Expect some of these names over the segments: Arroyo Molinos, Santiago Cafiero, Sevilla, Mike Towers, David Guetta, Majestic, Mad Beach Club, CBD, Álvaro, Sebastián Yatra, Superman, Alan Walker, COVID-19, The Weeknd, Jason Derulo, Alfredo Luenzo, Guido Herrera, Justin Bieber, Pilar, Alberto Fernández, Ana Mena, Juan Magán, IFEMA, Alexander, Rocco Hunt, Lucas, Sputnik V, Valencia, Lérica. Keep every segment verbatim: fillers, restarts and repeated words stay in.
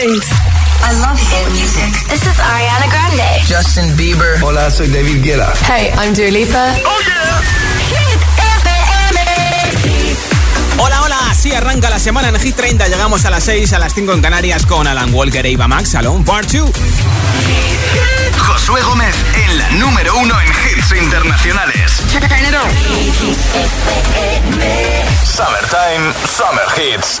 I love hit music. This is Ariana Grande. Justin Bieber. Hola, soy David Guetta. Hey, I'm Dua Lipa. Oh yeah. Hit F M. Hola, hola. Así arranca la semana en Hit treinta. Llegamos a las seis, a las cinco en Canarias con Alan Walker e Ava Max. Alone Part dos. Josué Gómez en la número uno en hits internacionales. Check it out. Summertime, Summer Hits.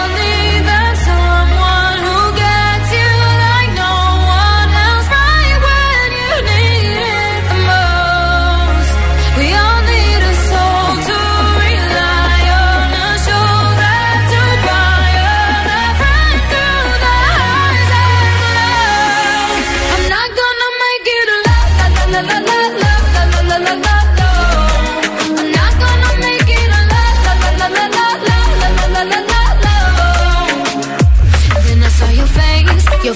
need that someone who gets you like no one else, right when you need it the most. We all need a soul to rely on, a shoulder to cry on, a friend through the highs and lows. I'm not gonna make it love, la la la la love, la la la la la. Your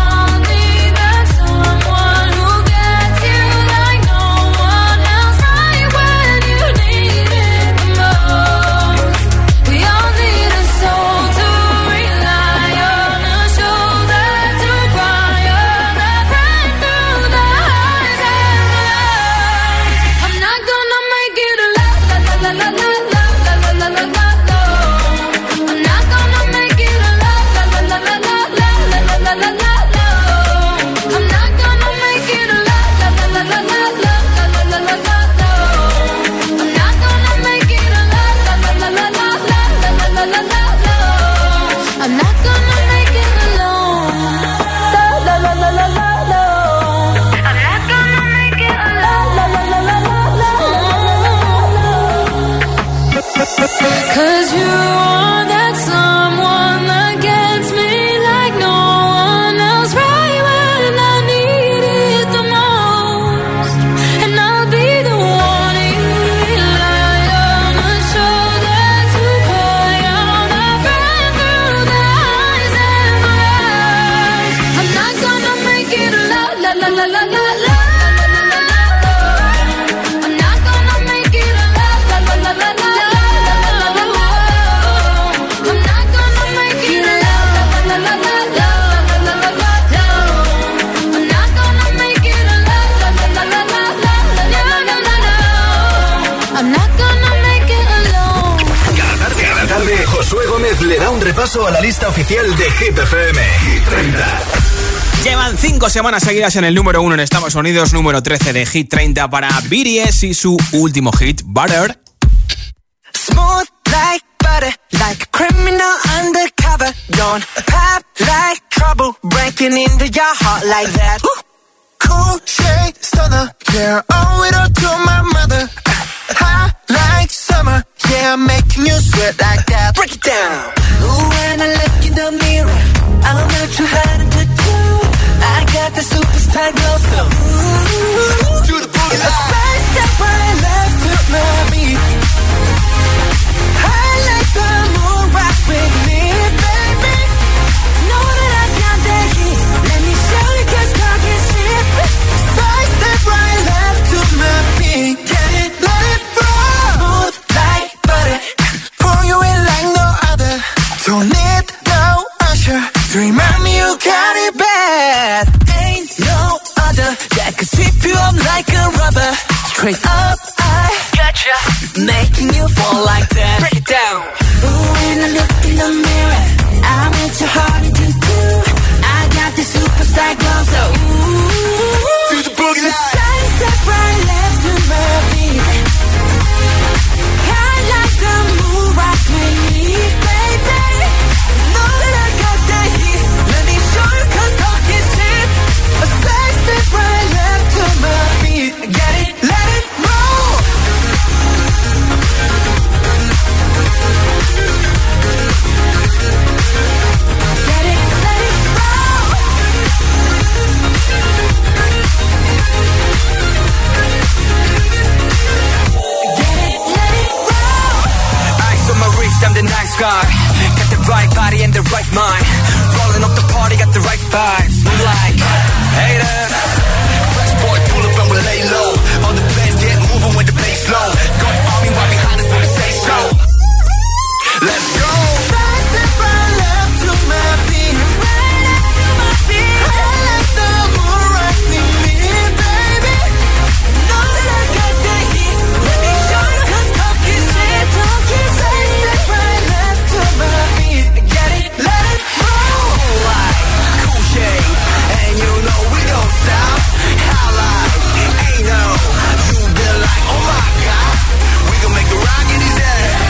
all need that someone who gets you like no one else, right when you need it the most. We all need a soul to rely on, a shoulder to cry on, a friend through the highs and lows. La la la la la la la la la la. I'm not gonna make it a la la la la la la la la la la la. I'm not gonna make it a la la la la la la la la la la la. I'm not gonna make it a la la la la la la la la la la la. I'm not gonna make it alone. La la la la la la la. I'm not gonna make it alone. La la la la la la la. Cause you are that someone that gets me like no one else, right when I need it the most. And I'll be the one you rely on, a shoulder to cry on, a friend through the highs and lows. I'm not gonna make it a la la la la la la la. Le da un repaso a la lista oficial de Hit F M. Hit treinta. Llevan cinco semanas seguidas en el número uno en Estados Unidos, número trece de Hit treinta para B T S y su último hit, Butter. Smooth like butter, like a criminal undercover. Don't pop like trouble, breaking into your heart like that. Woo. Cool shade stunner, yeah, owe it all to my mother. Hot like summer, yeah, I'm making you sweat like that. Break it down. Ooh, when I look in the mirror, I'm not too hard to do. I got the superstar glow, so ooh, do the booty. It's a first step right left to mommy. I like the moon, rock with me, baby. Know that I got that heat. Let me show you, cause girl can see it. First step right left to mommy. Get it, let it roll. Smooth like butter, pour you in like no other. Don't need no usher to remind me you got it bad. Ain't no other that can sweep you up like a rubber. Straight up, I gotcha, making you fall like that. Break it down. Ooh, when I look in the mirror, I'm at your heart to do. I got the superstar glow, so ooh, do the boogie now. Side step right left to my beat. I like the move, rock with me, baby. Know that I got that. body and the right mind. Rolling up the party, got the right vibes. We like haters. Fresh boy, pull up and we lay low. All the bands get moving with the bass low. Going on me right behind us when we say so. Let's go. Rise up right love to my beat. Right up to my beat. I love the moon rising me, baby. Know that I got the heat. Let me show you. Cause talk is shit, talk is shit. Rise up right love to my beat. Get it, let it roll. Moonlight, cool shade. And you know we don't stop. Highlight, ain't no. You feel like, oh my God. We gon' make the rock in his ass.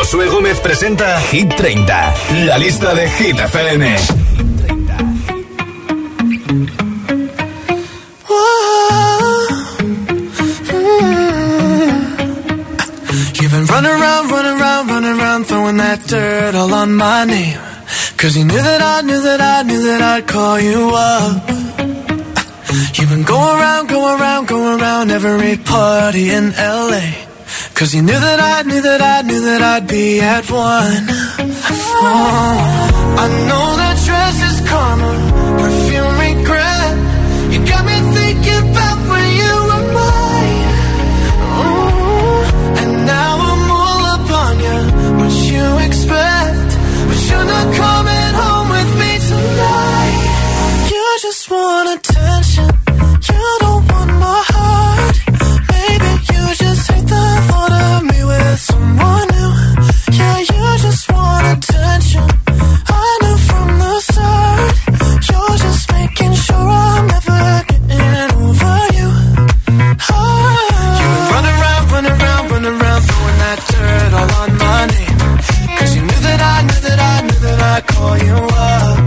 Josué Gómez presenta Hit treinta, la lista de Hit F M. You've been running around, running around, running around, throwing that dirt all on my name. Cause you knew that I, knew that I, knew that I'd call you up. You've been going around, going around, going around every party in L A. Cause you knew that I, knew that I, knew that I'd be at one. Oh, I know that dress is karma, perfume regret. You got me thinking about when you were mine. Ooh, and now I'm all up on you, what you expect. But you're not coming home with me tonight. You just want attention. You don't want my heart. Maybe you just hate the thought of me with someone new. Yeah, you just want attention. I knew from the start. You're just making sure I'm never getting over you. Oh. You run around, run around, run around, throwing that dirt all on my name. Cause you knew that I, knew that I, knew that I'd call you up.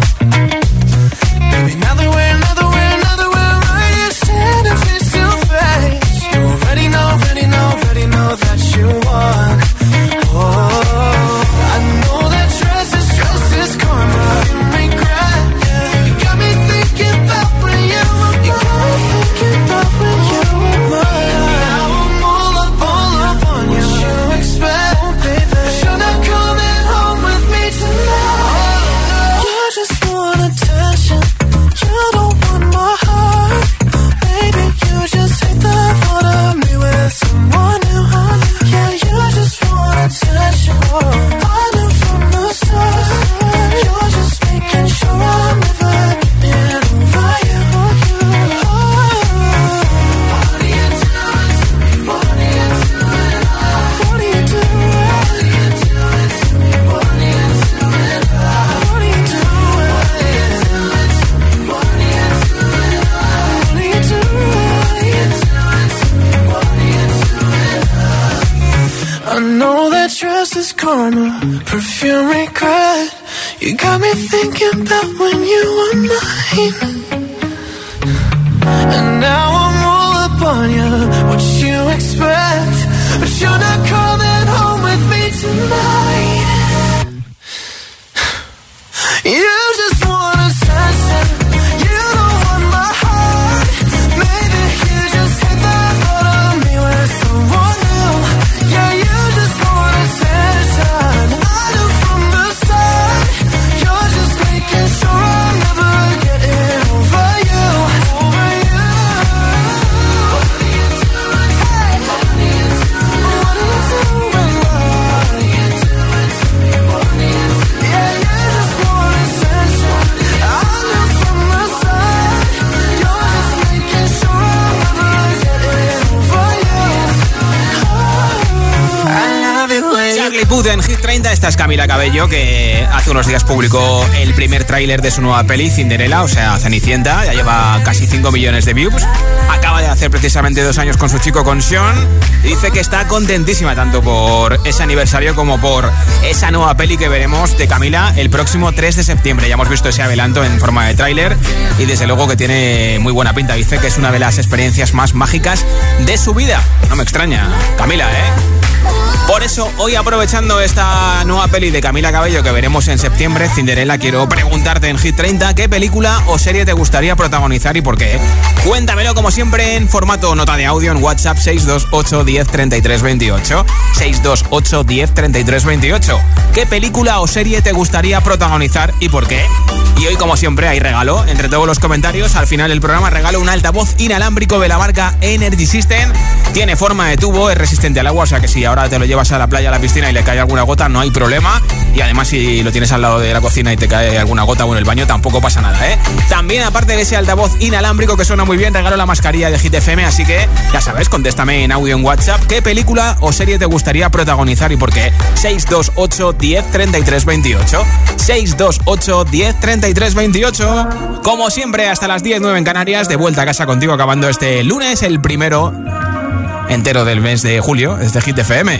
En Hit treinta, esta es Camila Cabello, que hace unos días publicó el primer tráiler de su nueva peli, Cinderella, o sea, Cenicienta. Ya lleva casi cinco millones de views. Acaba de hacer precisamente dos años con su chico, con Shawn. Dice que está contentísima tanto por ese aniversario como por esa nueva peli que veremos de Camila el próximo tres de septiembre. Ya hemos visto ese adelanto en forma de tráiler y desde luego que tiene muy buena pinta. Dice que es una de las experiencias más mágicas de su vida. No me extraña, Camila, ¿eh? Por eso, hoy aprovechando esta nueva peli de Camila Cabello que veremos en septiembre, Cinderella, quiero preguntarte en Hit treinta qué película o serie te gustaría protagonizar y por qué. Cuéntamelo como siempre en formato nota de audio en WhatsApp seis dos ocho, uno cero, tres tres dos ocho, seis dos ocho, uno cero, tres tres dos ocho. ¿Qué película o serie te gustaría protagonizar y por qué? Y hoy, como siempre, hay regalo. Entre todos los comentarios, al final del programa regalo un altavoz inalámbrico de la marca Energy System. Tiene forma de tubo, es resistente al agua, o sea que si ahora te lo llevas a la playa, a la piscina y le cae alguna gota, no hay problema. Y además, si lo tienes al lado de la cocina y te cae alguna gota o en el baño, tampoco pasa nada, ¿eh? También, aparte de ese altavoz inalámbrico que suena muy bien, regalo la mascarilla de Hit F M, así que, ya sabes, contéstame en audio en WhatsApp qué película o serie te gustaría protagonizar y por qué. seis dos ocho, uno cero, tres tres dos ocho, seis dos ocho, uno cero, tres tres dos ocho. Como siempre, hasta las diez nueve en Canarias, de vuelta a casa contigo acabando este lunes, el primero entero del mes de julio, desde Hit F M.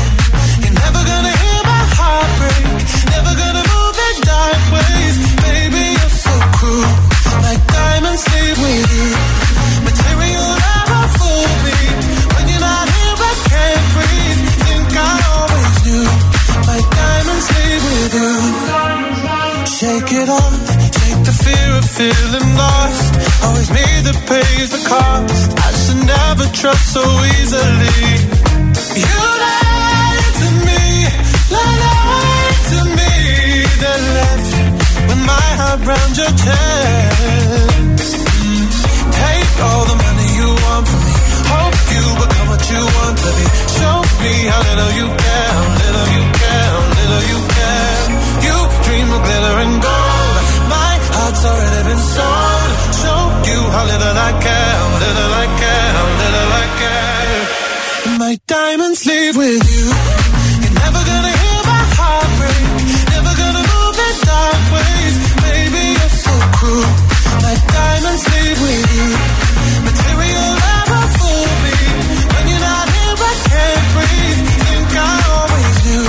You're never gonna hear my heart break. Never gonna move in dark ways. Baby, you're so cruel. Like diamonds leave with you. Material never fooled me. When you're not here I can't breathe. Think I always knew. Like diamonds leave with you. Shake it off. Take the fear of feeling lost. Always me that pays the cost. I should never trust so easily. You lied to me. Lied to me. Then left with my heart round your chest. Take all the money you want from me. Hope you become what you want to be. Show me how little you care, how little you care, how little you care. You dream of glitter and gold. My heart's already been sold. Show you how little I care, how little I care, how little I care. My diamonds leave with you. You're never gonna hear my heart break. Never gonna move in dark ways. Baby, you're so cruel. Like diamonds leave with you. Material never fooled me. When you're not here I can't breathe. Think I always knew.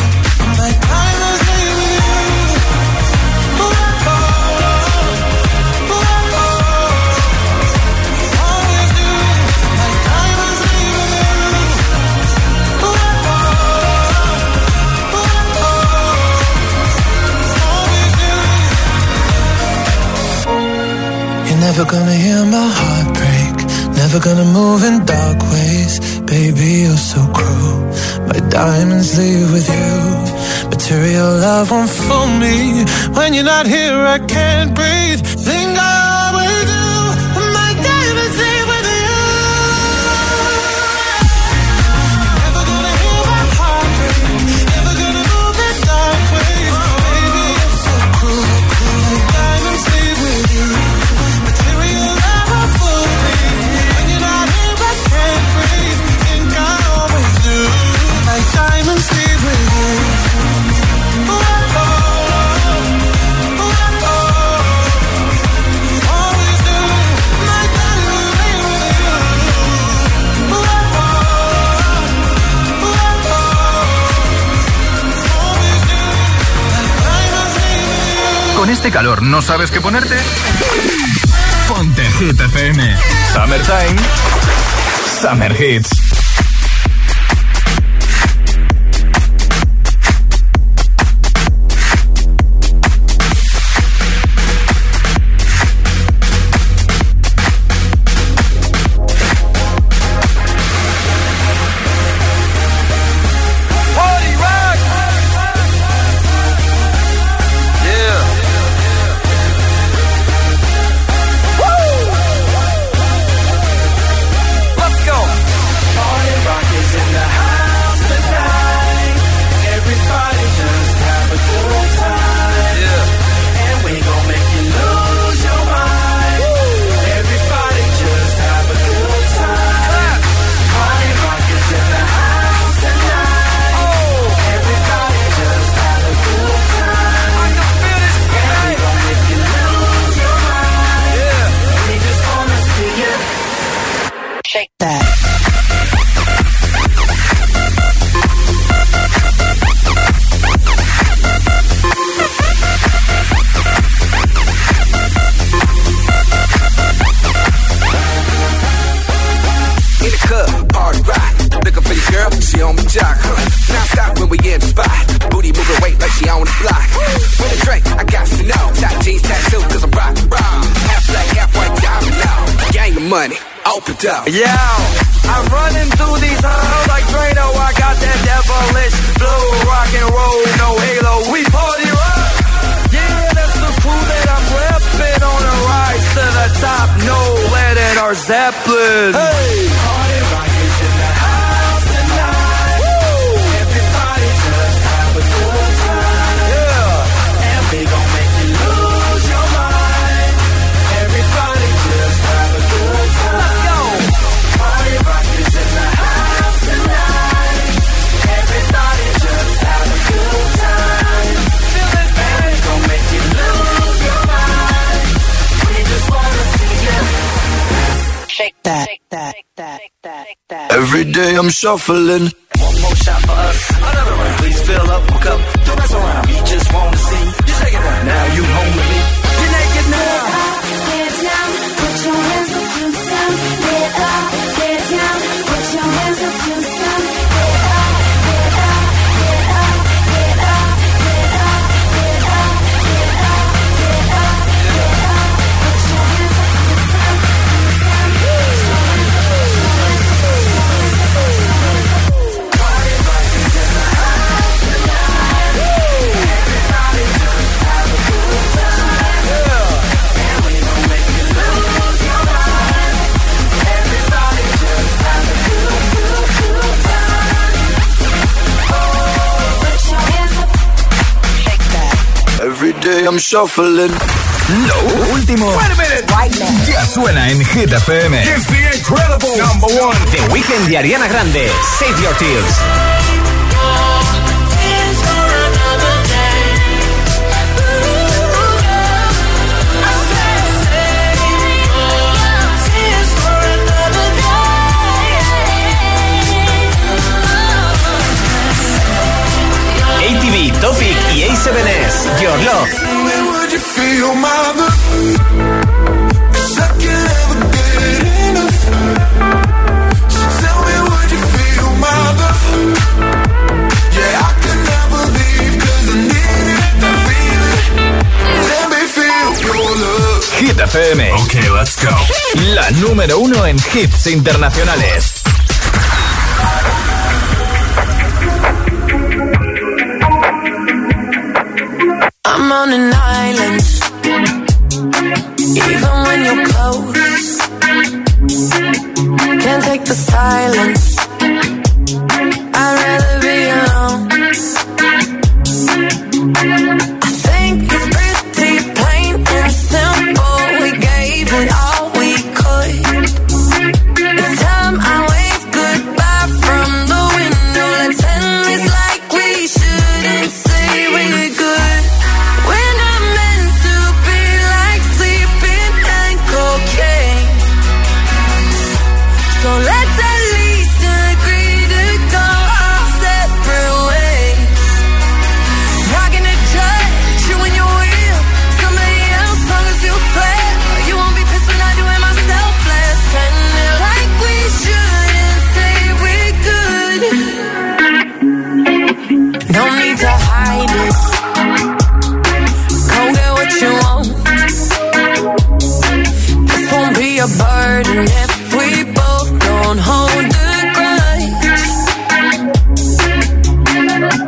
Like diamonds leave with you. Oh, oh, oh, oh, oh. Always knew. Like diamonds leave with you. Oh, oh, oh, oh, oh. Always knew. You're never gonna hear my heart break. Never gonna move in dark ways. Baby, you're so cruel. My diamonds leave with you. Material love won't fool me. When you're not here, I can't breathe. Think I always do. My diamonds leave with you. You're never gonna hear my heart break. Never gonna move in dark ways. Baby, you're so cruel. My diamonds leave with you. Diamonds leave with you. Oh, oh, oh, oh, oh. Always do. My diamonds leave with you. Oh, oh, oh, oh, oh. Always do. My diamonds leave with you. Con este calor, ¿no sabes qué ponerte? Ponte Hit F M. Summertime. Summer Hits. money, open up. Yeah, I'm running through these halls like Drano. I got that devilish flow, rock and roll, no halo. We party rock. Yeah, that's the crew that I'm repping on a rise to the top. No letting our Zeppelin. Hey, party rock is in the house tonight. Woo! Everybody just have a good time. Yeah, and we gon' make you lose your mind. Everybody just have a good time. Let's go. Party rock is in the house tonight. Everybody just have a good time. Feeling bad, we gon' make you lose your mind. We just wanna see you shake that, shake that, that, that, that. Every day I'm shuffling. One more shot for us, another round. Please fill up my cup. Don't mess around. We just wanna see you shake it now. Now you home with me. You naked now. Get down, put your hands up to the sun. Get up, get down, put your hands up to the sun. Get up, get up, get up, get up, get up, get up, get up, get up, get up. Put your hands up to the sun, to the sun. Put your hands up, put your hands up, put your hands up, put your hands up. Every day I'm shuffling. Lo último. Wait a minute. Right now. Ya suena en Hit F M. It's the incredible number one. The Weeknd de Ariana Grande. Save Your Tears. Topic y A siete S, Your Love. Hit F M. Okay, let's go. La número uno en hits internacionales. I'm on an island, even when you're close. Can't take the silence. I'd rather be alone. I think it's pretty plain and simple. We gave it all we could. It's time I wave goodbye from the window. Let's end this like we shouldn't say we're good. A burden if we both don't hold the grudge.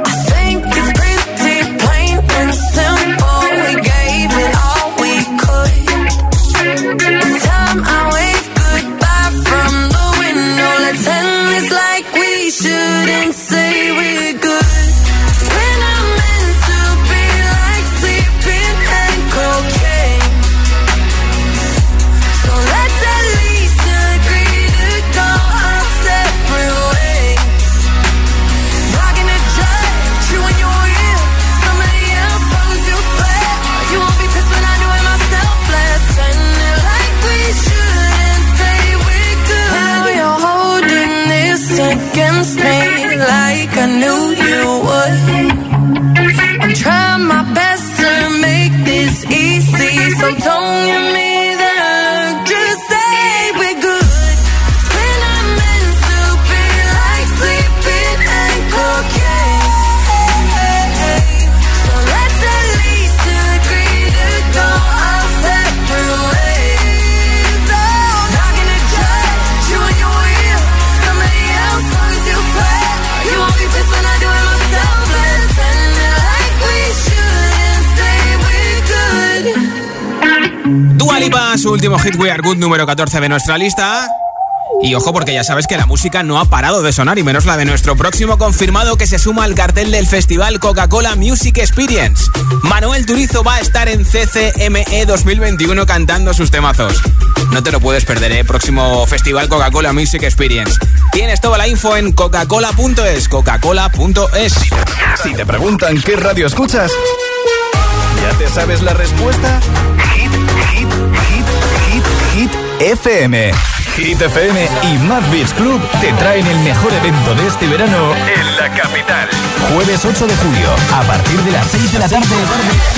I think it's pretty plain and simple. We gave it all we could. It's time I wave goodbye from the window. Let's end this like we shouldn't say we're good. Against me like I knew you would. I'm trying my best to make this easy, so don't give me that look. Just say we're good. We're not meant to be like sleeping and cocaine. So let's at least agree to go our separate ways. Oh, not gonna su último hit We Are Good número catorce de nuestra lista. Y ojo, porque ya sabes que la música no ha parado de sonar, y menos la de nuestro próximo confirmado que se suma al cartel del festival Coca-Cola Music Experience. Manuel Turizo va a estar en C C M E dos mil veintiuno cantando sus temazos. No te lo puedes perder, ¿eh? Próximo festival Coca-Cola Music Experience. Tienes toda la info en coca cola punto es, coca cola punto es. Si te preguntan qué radio escuchas, ¿ya te sabes la respuesta? Hit, hit, hit, hit, hit, F M. Hit F M y Mad Beats Club te traen el mejor evento de este verano en la capital. Jueves ocho de julio, a partir de las seis de la tarde,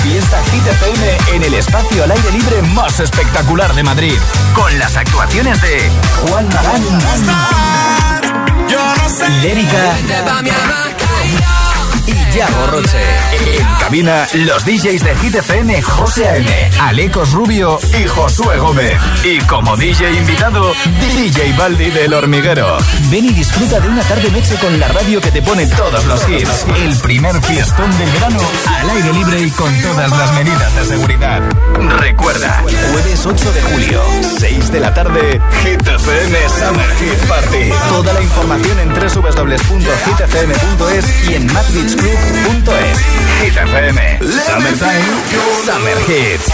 fiesta Hit F M en el espacio al aire libre más espectacular de Madrid, con las actuaciones de Juan Magán, Lérica y Yago Roche. En cabina, los D Js de Hit F M, José A M, Alecos Rubio y Josué Gómez. Y como D J invitado, D J Valdi del Hormiguero. Ven y disfruta de una tarde-noche con la radio que te pone todos los hits. El primer fiestón del verano al aire libre y con todas las medidas de seguridad. Recuerda, jueves ocho de julio, seis de la tarde, Hit F M Summer Hit Party. Toda la información en doble u doble u doble u punto hit f m punto es y en Madrid Club punto es. Hit F M Summertime Summer Hits.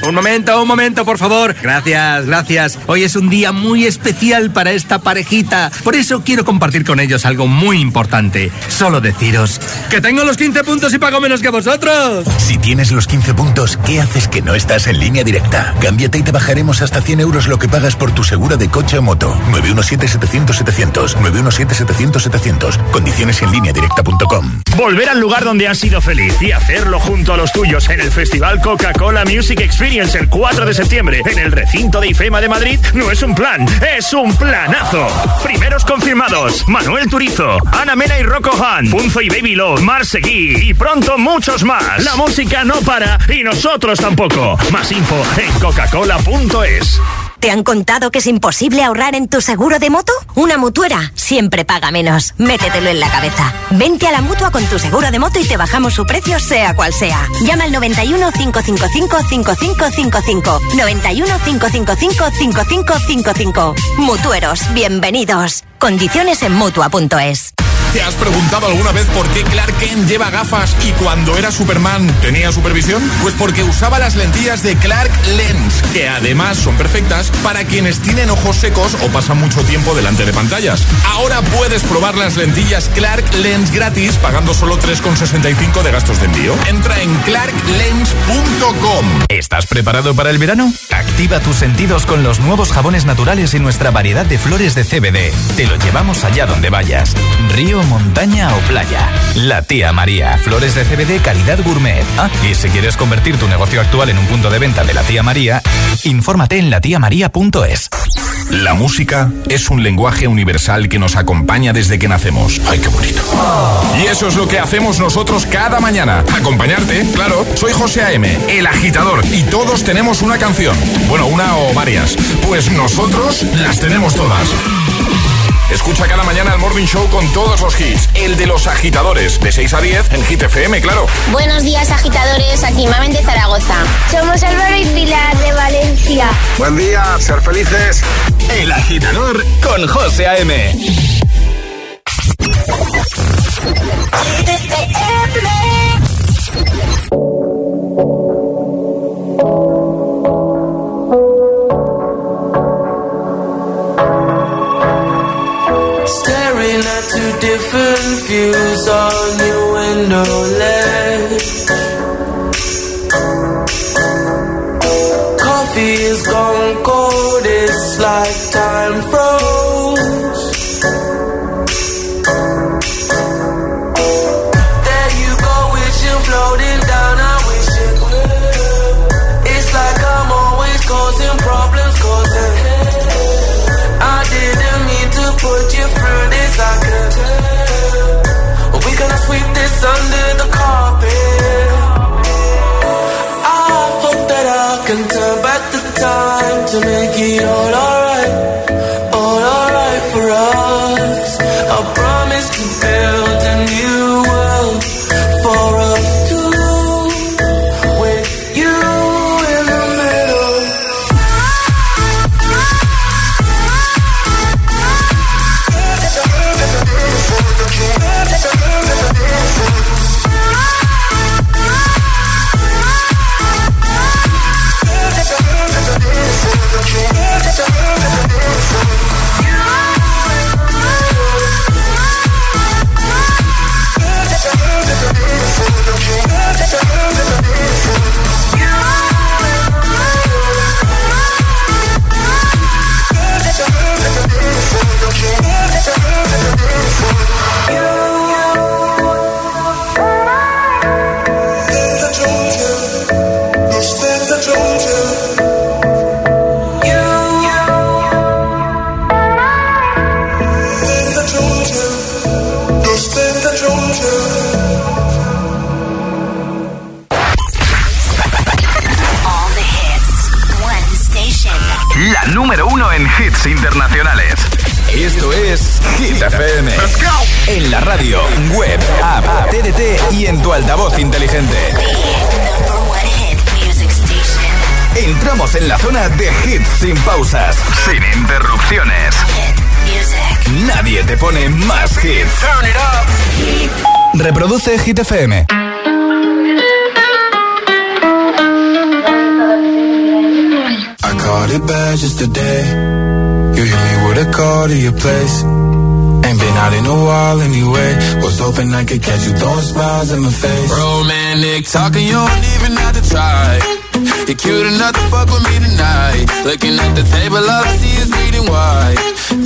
Un momento, un momento, por favor. Gracias, gracias. Hoy es un día muy especial para esta parejita. Por eso quiero compartir con ellos algo muy importante. Solo deciros que tengo los quince puntos y pago menos que vosotros. Si tienes los quince puntos, ¿qué haces que no estás en Línea Directa? Cámbiate y te bajaremos hasta cien euros lo que pagas por tu segura de coche o moto. nueve uno siete, siete cero cero, siete cero cero. nueve uno siete, siete cero cero, siete cero cero. Condiciones en línea directa punto com. Volver al lugar donde has sido feliz y hacerlo junto a los tuyos en el Festival Coca-Cola Music Experience el cuatro de septiembre en el recinto de IFEMA de Madrid no es un plan, es un planazo. Primeros confirmados: Manuel Turizo, Ana Mena y Rocco Hunt, Punzo y Baby Love, Marseguí y pronto muchos más. La música no para y nosotros tampoco. Más info en coca cola punto es. ¿Te han contado que es imposible ahorrar en tu seguro de moto? Una mutuera siempre paga menos. Métetelo en la cabeza. Vente a la Mutua con tu seguro de moto y te bajamos su precio sea cual sea. Llama al nueve uno, cinco cinco cinco, cinco cinco cinco cinco. nueve uno, cinco cinco cinco, cinco cinco cinco cinco. Mutueros, bienvenidos. Condiciones en mutua punto es. ¿Te has preguntado alguna vez por qué Clark Kent lleva gafas y cuando era Superman tenía supervisión? Pues porque usaba las lentillas de Clark Lens, que además son perfectas para quienes tienen ojos secos o pasan mucho tiempo delante de pantallas. Ahora puedes probar las lentillas Clark Lens gratis pagando solo tres con sesenta y cinco de gastos de envío. Entra en clark lens punto com. ¿Estás preparado para el verano? Activa tus sentidos con los nuevos jabones naturales y nuestra variedad de flores de C B D. Te lo llevamos allá donde vayas. Río, montaña o playa. La Tía María. Flores de C B D calidad gourmet. Ah, y si quieres convertir tu negocio actual en un punto de venta de La Tía María, infórmate en la tía maría punto es. La música es un lenguaje universal que nos acompaña desde que nacemos. ¡Ay, qué bonito! Y eso es lo que hacemos nosotros cada mañana. Acompañarte, claro. Soy José A M, el agitador, y todos tenemos una canción. Bueno, una o varias. Pues nosotros las tenemos todas. Escucha cada mañana el Morning Show con todos los hits. El de los agitadores, de seis a diez en Hit F M, claro. Buenos días, agitadores. Aquí Mamen de Zaragoza. Somos Álvaro y Pilar de Valencia. Buen día, ser felices. El agitador con José A M. Two different views on your window ledge. Coffee is gone cold, it's like time froze. There you go with you floating down, I wish it would. It's like I'm always causing problems, causing I didn't mean to put you through this, I could. We're gonna sweep this under the car. hits internacionales. Esto es Hit F M. En la radio, web, app, T D T y en tu altavoz inteligente. Entramos en la zona de hits sin pausas, sin interrupciones. Nadie te pone más hits. Reproduce Hit F M. I caught it bad just today. You hit me with a call to your place. Ain't been out in a while anyway. Was hoping I could catch you throwing smiles in my face. Romantic talking, you don't even have to try. You're cute enough to fuck with me tonight. Looking at the table, all I see is bleeding white.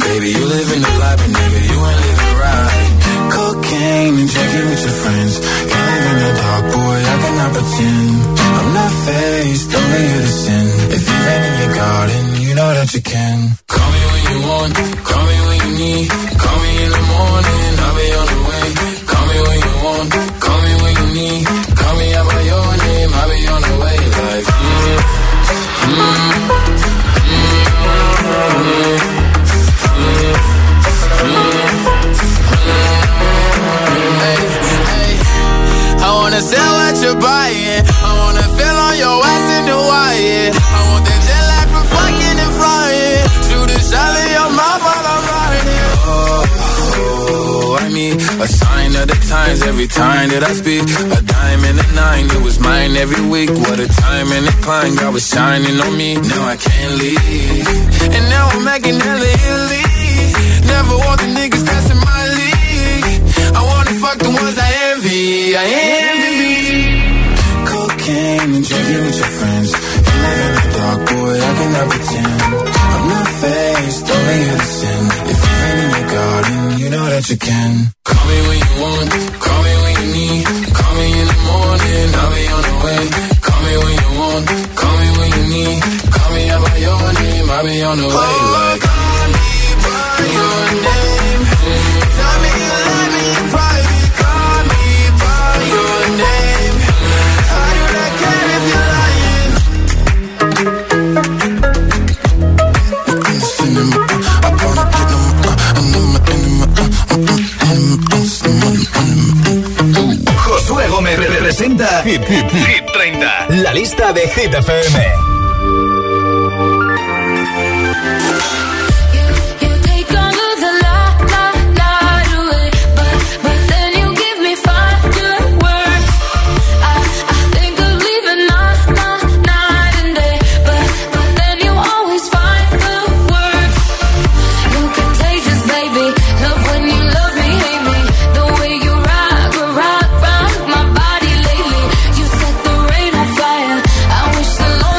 Baby, you living the life, but nigga, you ain't living right. Cocaine and drinking with your friends. Can't live in the dark, boy, I cannot pretend. I'm not faced, only here to sin. If you ain't in your garden, you know that you can. Call me when you want, call me when you need. Call me in the morning, I'll be on the way. Call me when you want, call me when you need. Call me out by your name, I'll be on the way. Like, mm, mm, mm, mm, mm, mm, mm. I wanna sell what you're buying. I wanna feel on your ass in Hawaii. I want that jet lag from fucking and flying. Shoot a shot in your mouth while I'm riding. Oh, I need a sign of the times every time that I speak. A dime and a nine, it was mine every week. What a time and a climb, God was shining on me. Now I can't leave, and now I'm making hella Italy. Never want the niggas that's in my league. I wanna fuck the ones I envy, I envy. Cocaine and drinking with your friends. You live in the dark, boy, I cannot pretend. I'm not faced, only here to sin. If you ain't in your garden, you know that you can. Call me when you want, call me when you need. Call me in the morning, I'll be on the way. Call me when you want, call me when you need. Call me out by your name, I'll be on the way. Oh, like, call me by your name. Tell me you love me in private. Your name, I do not care if you're lying. I'm the cinema, I wanna get them. I'm the enema, I'm the. Josué Gómez representa Hit, Hit, Hit treinta, la lista de Hit F M. Those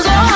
are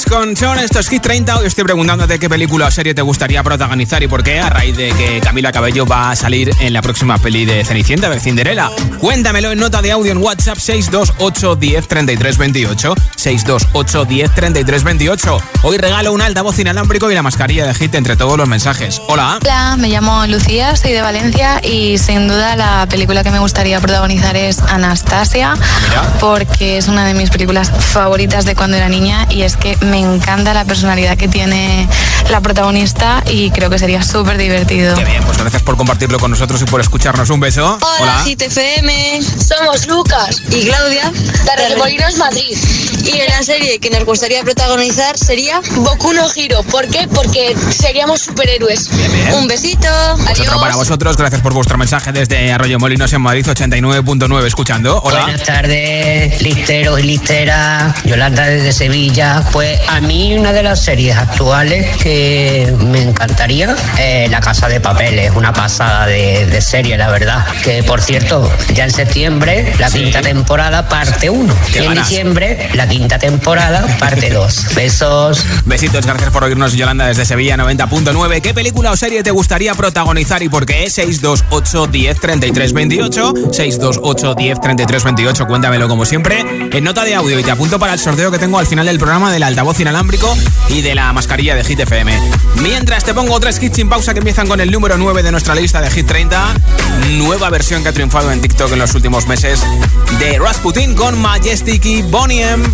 Max con Shawn, esto es Hit treinta. Hoy estoy preguntándote qué película o serie te gustaría protagonizar y por qué, a raíz de que Camila Cabello va a salir en la próxima peli de Cenicienta, de Cinderella. Cuéntamelo en nota de audio en WhatsApp seis dos ocho uno cero tres tres dos ocho, seis dos ocho uno cero tres tres dos ocho. Hoy regalo un altavoz inalámbrico y la mascarilla de Hit entre todos los mensajes. Hola. Hola, me llamo Lucía, soy de Valencia y sin duda la película que me gustaría protagonizar es Anastasia. Mira. Porque es una de mis películas favoritas de cuando era niña y es que me encanta la personalidad que tiene la protagonista y creo que sería súper divertido. Qué bien, pues gracias por compartirlo con nosotros y por escucharnos. Un beso. Hola, Hola. Hit F M, somos Lucas y Claudia de Remolinos Madrid y en la serie que nos gustaría protagonizar sería Boku no Hero. ¿Por qué? Porque seríamos superhéroes. Bien, bien. Un besito, adiós. Otro para vosotros, gracias por vuestro mensaje desde Arroyo Molinos en Madrid ochenta y nueve punto nueve, escuchando. Hola. Buenas tardes, listeros y listeras, Yolanda desde Sevilla. Pues a mí una de las series actuales que me encantaría, eh, La Casa de Papel, es una pasada de, de serie, la verdad. Que por cierto, ya en septiembre la sí. quinta temporada parte uno y en ganas. Diciembre la quinta temporada parte dos. Besos. Besitos, gracias por oírnos, Yolanda desde Sevilla noventa punto nueve. ¿Qué película o serie te gustaría protagonizar y por qué? seis dos ocho uno cero tres tres dos ocho, seis dos ocho uno cero tres tres dos ocho. Cuéntamelo como siempre en nota de audio y te apunto para el sorteo que tengo al final del programa del altavoz inalámbrico y de la mascarilla de Hit F M. Mientras te pongo tres hits sin pausa que empiezan con el número nueve de nuestra lista de Hit treinta. Nueva versión que ha triunfado en TikTok en los últimos meses de Rasputin con Majestic y Bonnie M.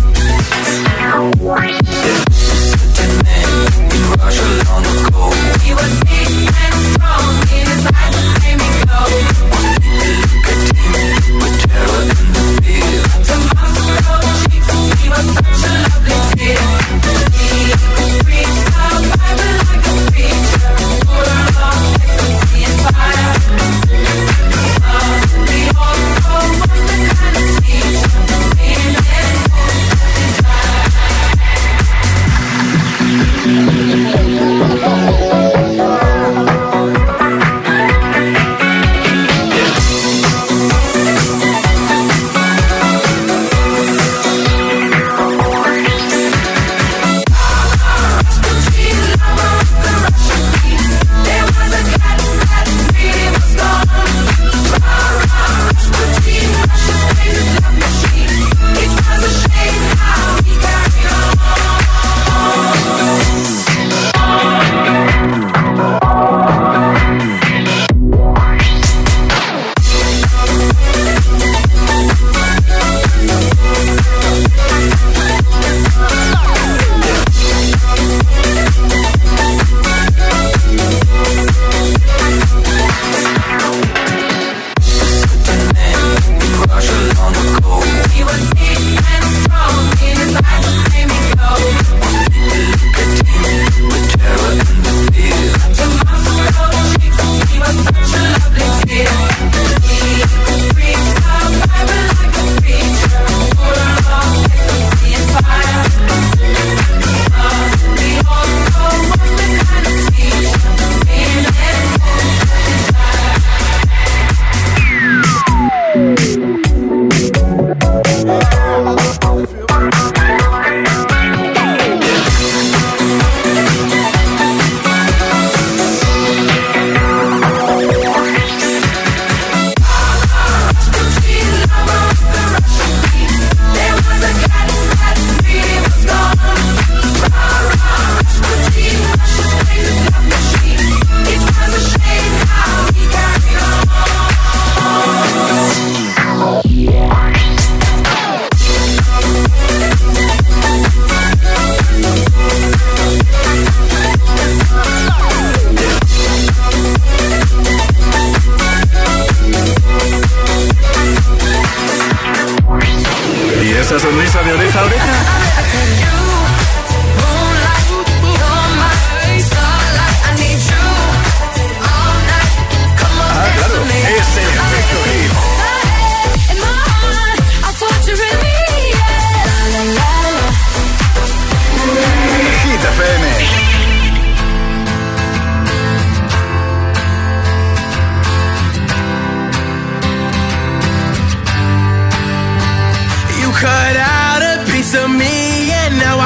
Cut out a piece of me and now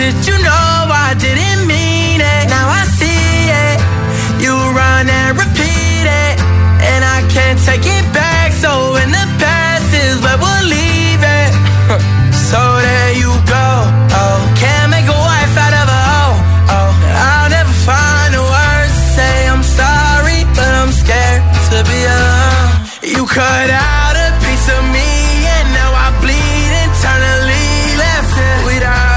should you know I didn't mean it? Now I see it. You run and repeat it, and I can't take it back. So in the past is where we'll leave it. So there you go. Oh, can't make a wife out of a hoe. Oh, I'll never find the words to say I'm sorry, but I'm scared to be alone. You cut out a piece of me, and now I bleed internally. Left it without.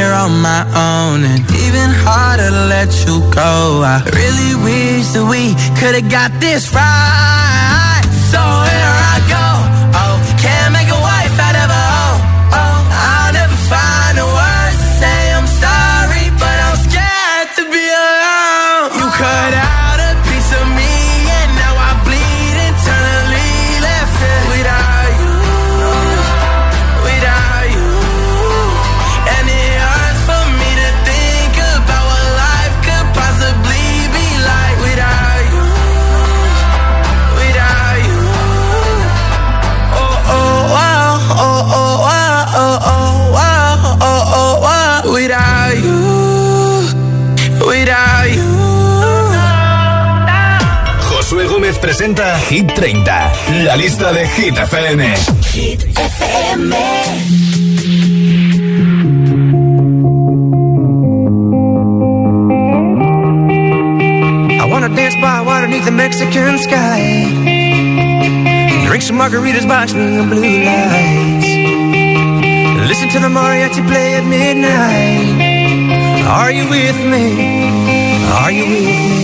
Here on my own, and even harder to let you go. I really wish that we could have got this right. So here I go. Oh, can't make a wife out of a hoe. Oh, I'll never find the words to say I'm sorry, but I'm scared to be alone. You cut out. Presenta Hit treinta, la lista de Hit F M. Hit F M. I wanna dance by water beneath the Mexican sky. Drink some margaritas watching the blue lights. Listen to the mariachi play at midnight. Are you with me? Are you with me?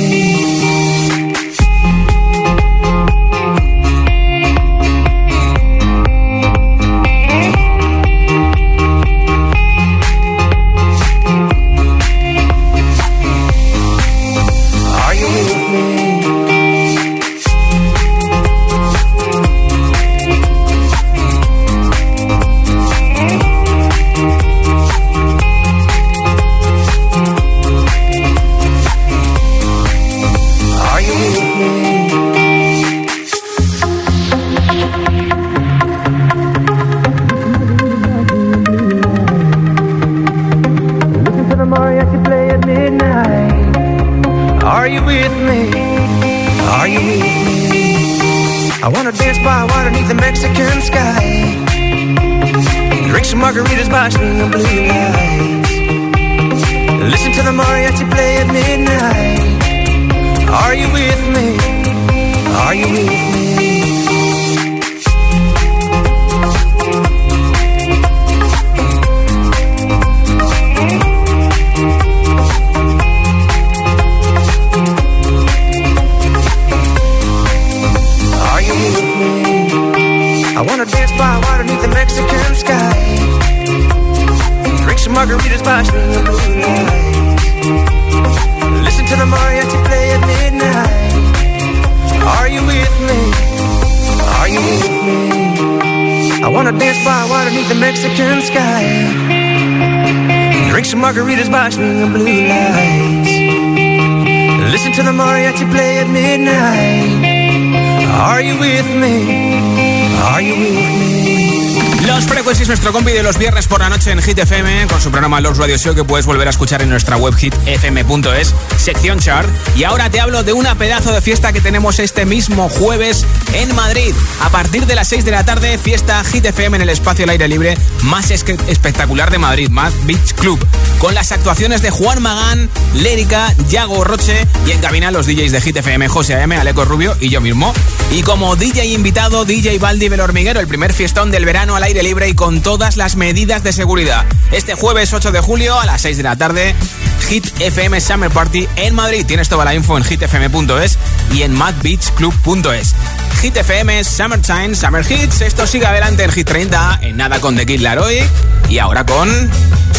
Margaritas watching the blue lights. Listen to the mariachi play at midnight. Are you with me? Are you with me? Los Frequencies, nuestro compi de los viernes por la noche en Hit F M, con su programa Los Radio Show, que puedes volver a escuchar en nuestra web hit f m punto es, sección chart. Y ahora te hablo de una pedazo de fiesta que tenemos este mismo jueves en Madrid. A partir de las seis de la tarde, fiesta Hit F M en el espacio al aire libre más espectacular de Madrid, Mad Beach Club, con las actuaciones de Juan Magán, Lérica, Yago Roche, y en cabina los D Js de Hit F M, José A M, Aleco Rubio y yo mismo. Y como D J invitado, D J Valdi del Hormiguero, el primer fiestón del verano al aire libre y con todas las medidas de seguridad. Este jueves ocho de julio a las seis de la tarde, Hit F M Summer Party en Madrid. Tienes toda la info en hit f m punto es y en mad beach club punto es. Hit F M, Summertime, Summer Hits. Esto sigue adelante en Hit treinta. En nada con The Kid Laroi. Y ahora con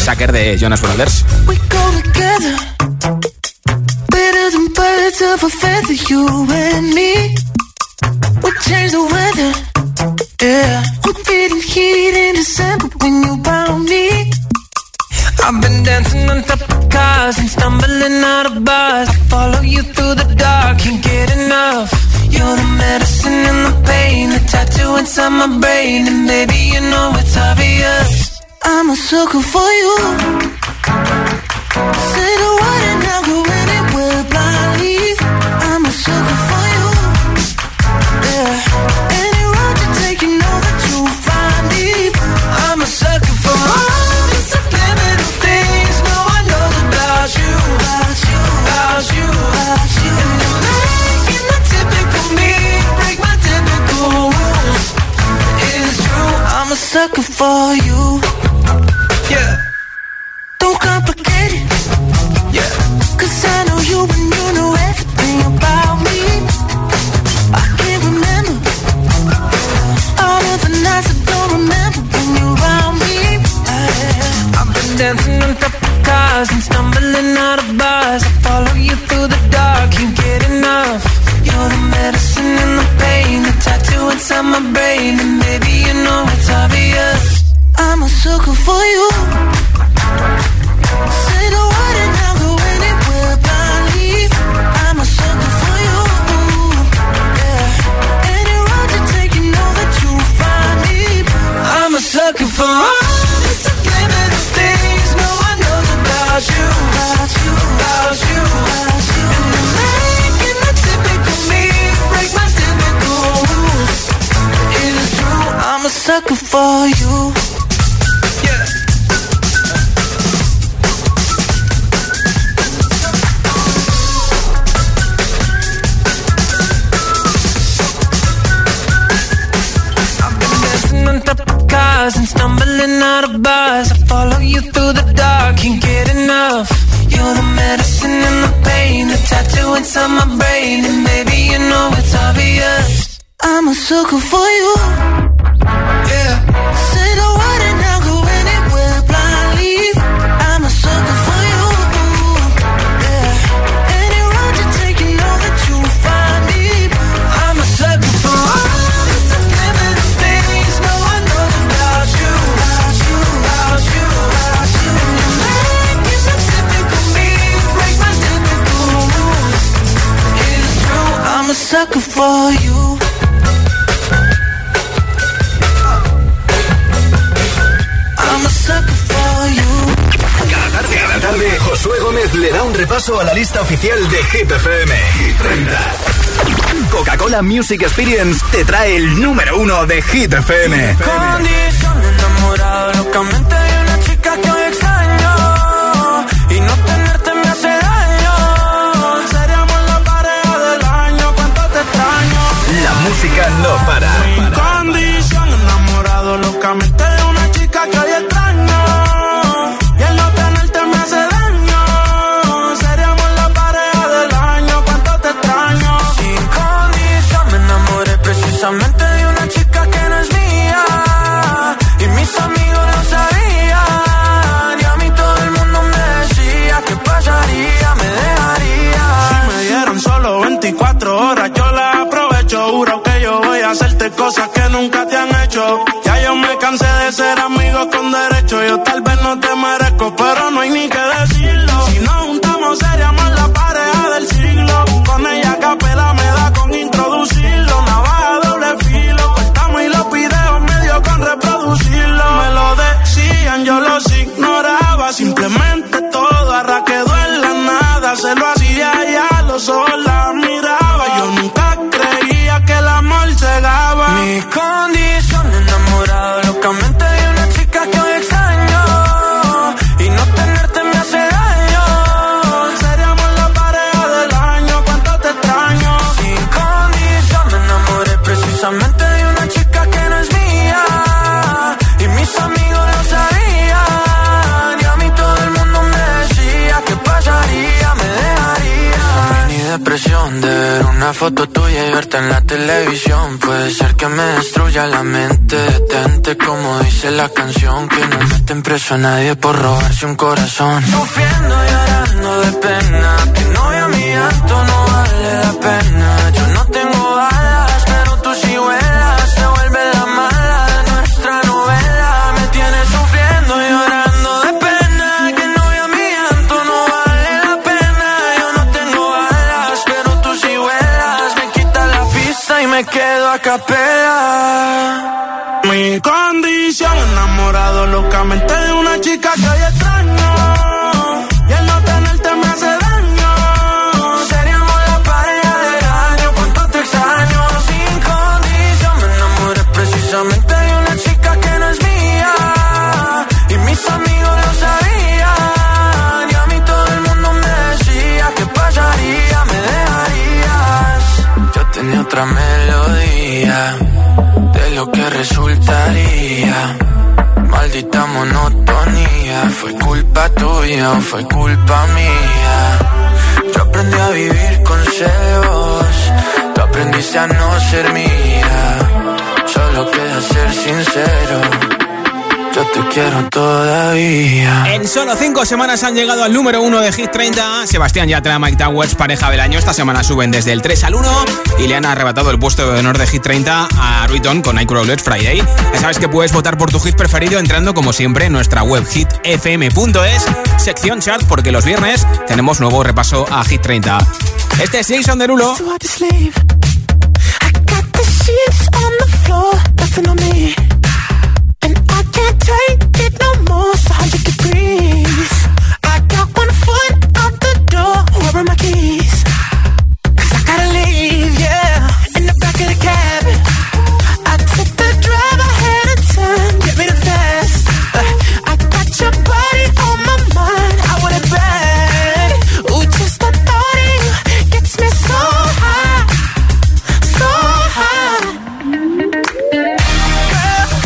Sucker de Jonas Brothers. We go together, better than birds of a feather, you and me. We change the weather, yeah. I'm feeling heat in December when you found me. I've been dancing on top of cars and stumbling out of bars. I follow you through the dark, can't get enough. You're the medicine and the pain, the tattoo inside my brain. And baby, you know it's obvious, I'm a sucker for you. Say the word and I'll go anywhere blindly. I'm a sucker for you, yeah. Any road you take, you know that you'll find deep. I'm a sucker for all the subliminal things. No one knows about you, about you, about you, about you. And you're making the typical me break my typical rules. It's true, I'm a sucker for you. Yeah. Don't complicate it. Yeah. 'Cause I know you and you know everything about me. I can't remember all of the nights I don't remember when you're around me. I've been dancing on top of cars and stumbling out of bars. I follow you through the dark, can't get enough. You're the medicine and the pain, the tattoo inside my brain. And baby, you know it's obvious, I'm a sucker for you. Say the word and I'll go anywhere blindly. I'm a sucker for you. Yeah. Any road you take, you know that you'll find me. I'm a sucker for all the subliminal things no one knows about you, about you, about you, about you. And you're making the typical me break my typical rules. It is true, I'm a sucker for you. And stumbling out of bars, I follow you through the dark, can't get enough. You're the medicine and the pain, the tattoo inside my brain. And baby, you know it's obvious, I'm a sucker for you. Yeah. Say the word and I'll go anywhere blindly. I'm a sucker for you. Yeah. Any road you take, you know that you'll find me. I'm a sucker for you. I'm a sucker for you. I'm a sucker for you. Cada tarde, cada tarde, Josué Gómez le da un repaso a la lista oficial de Hit F M. Hit treinta. Coca-Cola Music Experience te trae el número uno de Hit F M. Condición enamorado, locamente de una chica que hoy extraño. Y no tenerte me hace daño. Seríamos la pareja del año, cuánto te extraño. La música no para. Sin condición enamorado, locamente de una chica que hoy extraño. Y el no tenerte me hace daño. Seríamos la pareja del año, cuánto te extraño. Sin condición me enamoré precisamente de una chica que no es mía. Y mis amigos lo sabían, y a mí todo el mundo me decía que pasaría, me dejaría. Si me dieran solo veinticuatro horas, yo las aprovecho. Juro que yo voy a hacerte cosas que nunca te han hecho. Ya yo me cansé de ser amigos con derecho. Yo tal vez no te merezco, pero no hay ni que decirlo. Si nos juntamos seríamos la pareja del siglo. Con ella a capela me da con introducirlo. Navaja doble filo, cortamos y los videos medio con reproducirlo. Me lo decían, yo los ignoraba. Simplemente todo arra quedó en la nada. Se lo hacía y a los ojos la miraba. Yo nunca creía que el amor llegaba. Mi condición enamorado, locamente de una chica que hoy extraño. Y no tenerte me hace daño. Seríamos la pareja del año, cuánto te extraño. Sin condición me enamoré precisamente de una chica que no es mía. Y mis amigos lo sabían, y a mí todo el mundo me decía que pasaría, me dejaría. Mini depresión de un Una foto tuya y verte en la televisión puede ser que me destruya la mente. Detente, como dice la canción, que no meten preso a nadie por robarse un corazón. Sufriendo y llorando de pena, que no vea mi llanto, no vale la pena. Yo no tengo balas, pero tú sí vuelas. Se vuelve la mala de nuestra novela. Me tienes sufriendo y llorando de pena, que no vea mi llanto, no vale la pena. Yo no tengo balas, pero tú sí vuelas. Me quitas la pista y me quedo a capela. Mi condición, enamorado locamente de una chica que hoy extraño, y el no tenerte me hace daño. Seríamos la pareja del año, cuánto te extraño. Sin condición, me enamoré precisamente de una chica que no es mía, y mis amigos lo sabían, y a mí todo el mundo me decía que pasaría, me dejarías. Yo tenía otra melodía de lo que resultaría, maldita monotonía. Fue culpa tuya o fue culpa mía. Yo aprendí a vivir con celos, tú aprendiste a no ser mía. Solo queda ser sincero, yo te quiero todavía. En solo cinco semanas han llegado al número uno de Hit treinta. Sebastián Yatra, Mike Towers, pareja del año. Esta semana suben desde el tres al uno y le han arrebatado el puesto de honor de Hit treinta a Ruiton con Nightcrawlers Friday. Ya sabes que puedes votar por tu hit preferido entrando, como siempre, en nuestra web hit f m punto es, sección chart, porque los viernes tenemos nuevo repaso a Hit treinta. Este es Jason Derulo. Take it no more, it's one hundred degrees. I got one foot out the door, where are my keys? Cause I gotta leave, yeah, in the back of the cab. I took the drive ahead of time, get rid of fast. uh, I got your body on my mind, I want it bad. Ooh, just the thought of you gets me so high, so high. Girl,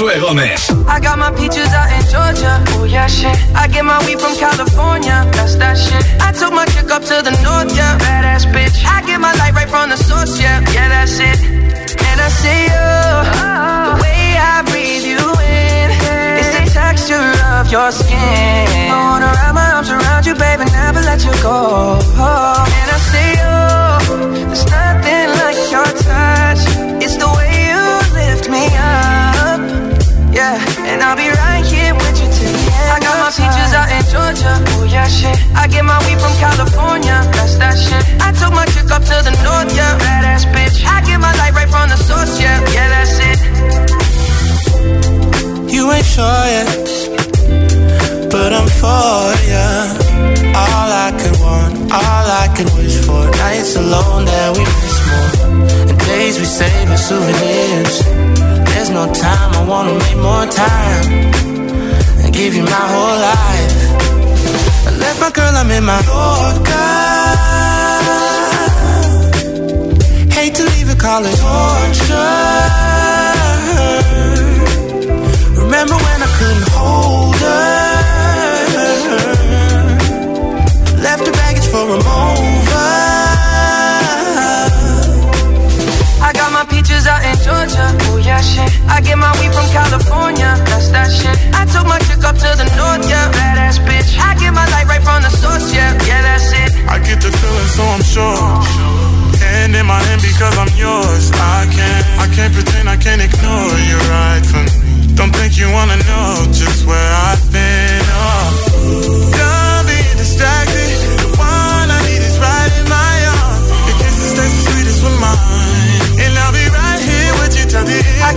Josué Gómez. I got my peaches out in Georgia. Oh yeah, shit. I get my weed from California. That's that shit. I took my chick up to the north, yeah. Badass bitch. I get my light right from the source, yeah. Yeah, that's it. And I see you. Oh. The way I breathe you in. Hey. It's the texture of your skin. I wanna wrap my arms around you, baby. Never let you go. Oh. And I see you. There's nothing like your touch. It's the way you lift me up. Yeah, and I'll be right here with you till the end. I got my peaches out in Georgia. Oh yeah, shit. I get my weed from California. That's that shit. I took my chick up to the north, yeah. Badass bitch. I get my light right from the source, yeah. Yeah, that's it. You ain't sure yet, but I'm for ya. All I could want, all I could wish for. Nights alone that we miss more, and days we save as souvenirs. There's no time, I wanna make more time and give you my whole life. I left my girl, I'm in my Yorker. Hate to leave it, call it torture. Remember when I couldn't hold her? Left the baggage for a mover. Peaches out in Georgia, oh yeah, shit. I get my weed from California, that's that shit. I took my chick up to the north, yeah. Badass bitch. I get my light right from the source, yeah. Yeah, that's it. I get the feeling, so I'm sure. And in my hand because I'm yours. I can't, I can't pretend, I can't ignore you right from me. Don't think you wanna know just where I've been. Oh, don't be distracted. The one I need is right in my arms. Your kisses taste the sweetest with mine. And I'll be right here with you till the end. I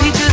peaches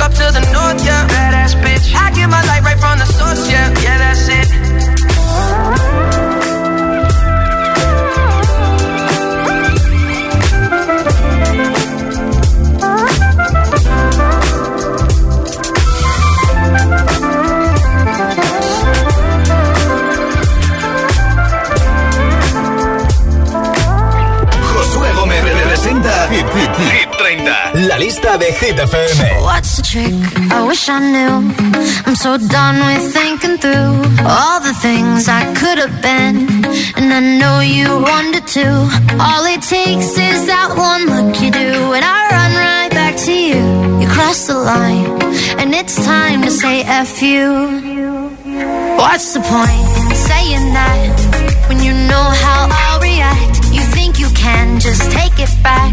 up to the north, yeah. Badass bitch. I get my light right from the source, yeah. Yeah, that's it. Hit, hit, hit treinta. La lista de Hit F M. What's the trick? I wish I knew. I'm so done with thinking through all the things I could have been, and I know you wanted to. All it takes is that one look you do, and I run right back to you. You cross the line, and it's time to say F you. What's the point in saying that when you know how I'll react? You think you can just take it back,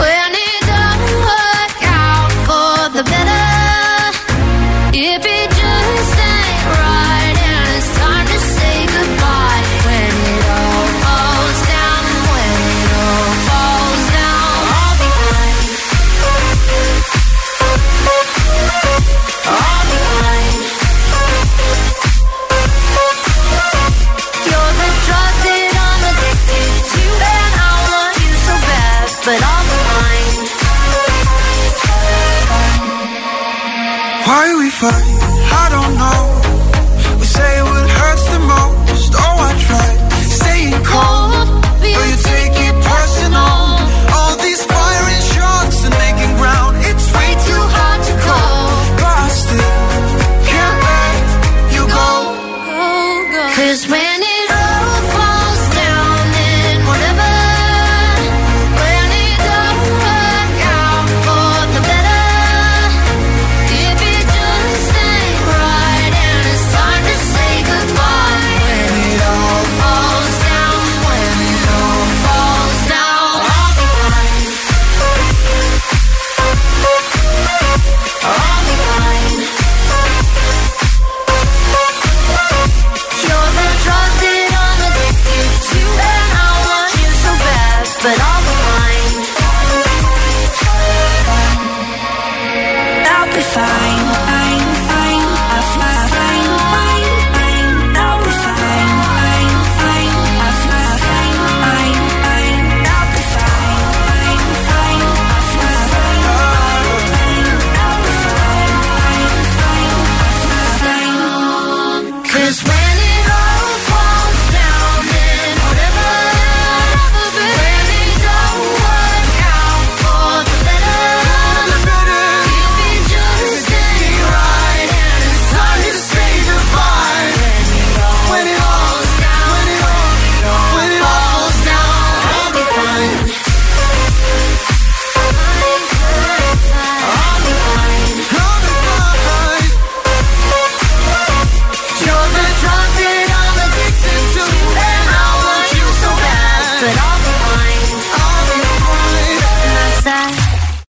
When it don't work out for the better, if it just ain't right, and it's time to say goodbye. But all the line. Why we fight? I don't know.